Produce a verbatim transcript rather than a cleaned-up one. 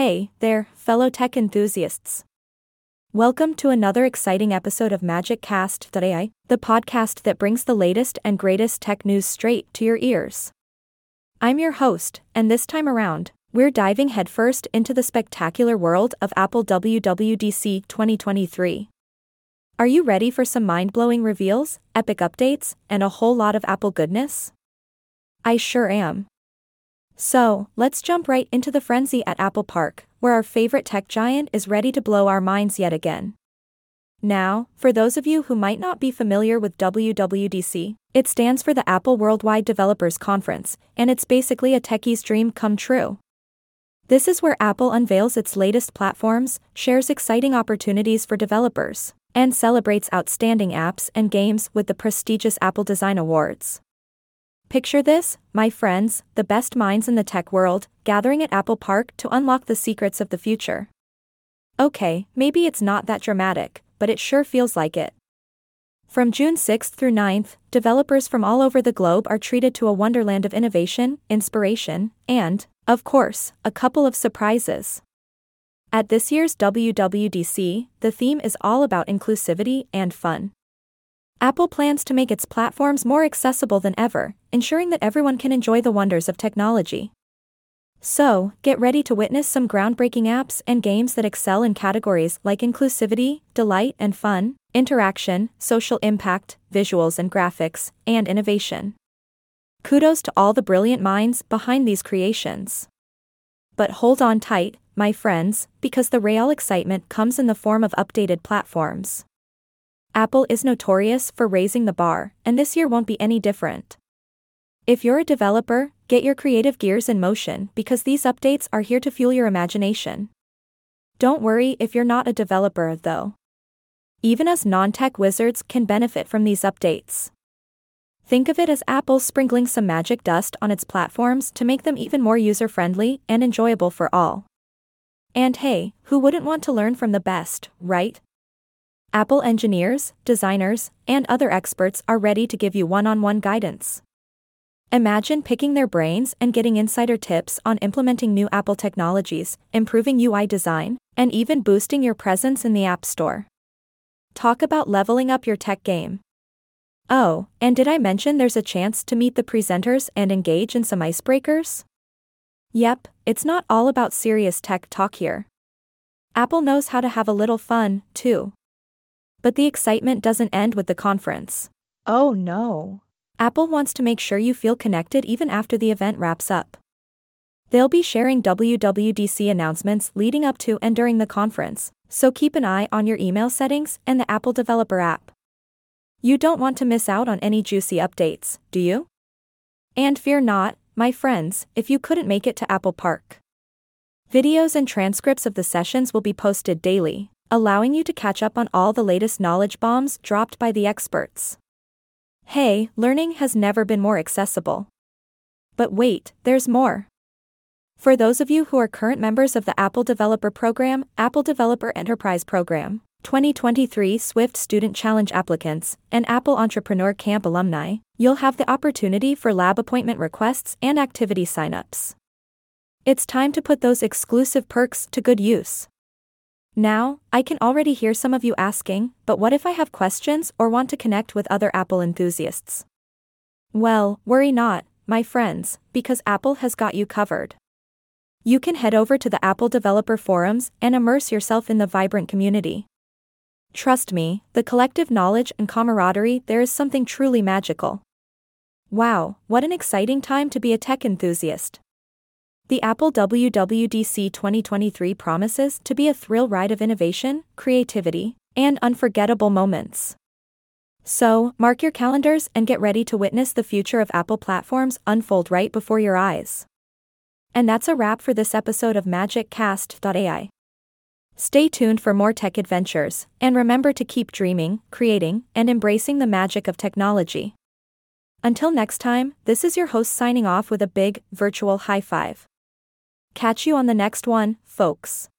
Hey there, fellow tech enthusiasts. Welcome to another exciting episode of MagicCast dot A I, the podcast that brings the latest and greatest tech news straight to your ears. I'm your host, and this time around, we're diving headfirst into the spectacular world of Apple W W D C twenty twenty-three. Are you ready for some mind-blowing reveals, epic updates, and a whole lot of Apple goodness? I sure am. So, let's jump right into the frenzy at Apple Park, where our favorite tech giant is ready to blow our minds yet again. Now, for those of you who might not be familiar with W W D C, it stands for the Apple Worldwide Developers Conference, and it's basically a techie's dream come true. This is where Apple unveils its latest platforms, shares exciting opportunities for developers, and celebrates outstanding apps and games with the prestigious Apple Design Awards. Picture this, my friends, the best minds in the tech world, gathering at Apple Park to unlock the secrets of the future. Okay, maybe it's not that dramatic, but it sure feels like it. From June sixth through ninth, developers from all over the globe are treated to a wonderland of innovation, inspiration, and, of course, a couple of surprises. At this year's W W D C, the theme is all about inclusivity and fun. Apple plans to make its platforms more accessible than ever, ensuring that everyone can enjoy the wonders of technology. So, get ready to witness some groundbreaking apps and games that excel in categories like inclusivity, delight and fun, interaction, social impact, visuals and graphics, and innovation. Kudos to all the brilliant minds behind these creations. But hold on tight, my friends, because the real excitement comes in the form of updated platforms. Apple is notorious for raising the bar, and this year won't be any different. If you're a developer, get your creative gears in motion because these updates are here to fuel your imagination. Don't worry if you're not a developer, though. Even us non-tech wizards can benefit from these updates. Think of it as Apple sprinkling some magic dust on its platforms to make them even more user-friendly and enjoyable for all. And hey, who wouldn't want to learn from the best, right? Apple engineers, designers, and other experts are ready to give you one-on-one guidance. Imagine picking their brains and getting insider tips on implementing new Apple technologies, improving U I design, and even boosting your presence in the App Store. Talk about leveling up your tech game. Oh, and did I mention there's a chance to meet the presenters and engage in some icebreakers? Yep, it's not all about serious tech talk here. Apple knows how to have a little fun, too. But the excitement doesn't end with the conference. Oh no. Apple wants to make sure you feel connected even after the event wraps up. They'll be sharing W W D C announcements leading up to and during the conference, so keep an eye on your email settings and the Apple Developer app. You don't want to miss out on any juicy updates, do you? And fear not, my friends, if you couldn't make it to Apple Park. Videos and transcripts of the sessions will be posted daily, allowing you to catch up on all the latest knowledge bombs dropped by the experts. Hey, learning has never been more accessible. But wait, there's more. For those of you who are current members of the Apple Developer Program, Apple Developer Enterprise Program, twenty twenty-three Swift Student Challenge applicants, and Apple Entrepreneur Camp alumni, you'll have the opportunity for lab appointment requests and activity signups. It's time to put those exclusive perks to good use. Now, I can already hear some of you asking, but what if I have questions or want to connect with other Apple enthusiasts? Well, worry not, my friends, because Apple has got you covered. You can head over to the Apple Developer Forums and immerse yourself in the vibrant community. Trust me, the collective knowledge and camaraderie there is something truly magical. Wow, what an exciting time to be a tech enthusiast. The Apple W W D C twenty twenty-three promises to be a thrill ride of innovation, creativity, and unforgettable moments. So, mark your calendars and get ready to witness the future of Apple platforms unfold right before your eyes. And that's a wrap for this episode of MagicCast dot A I. Stay tuned for more tech adventures, and remember to keep dreaming, creating, and embracing the magic of technology. Until next time, this is your host signing off with a big, virtual high five. Catch you on the next one, folks.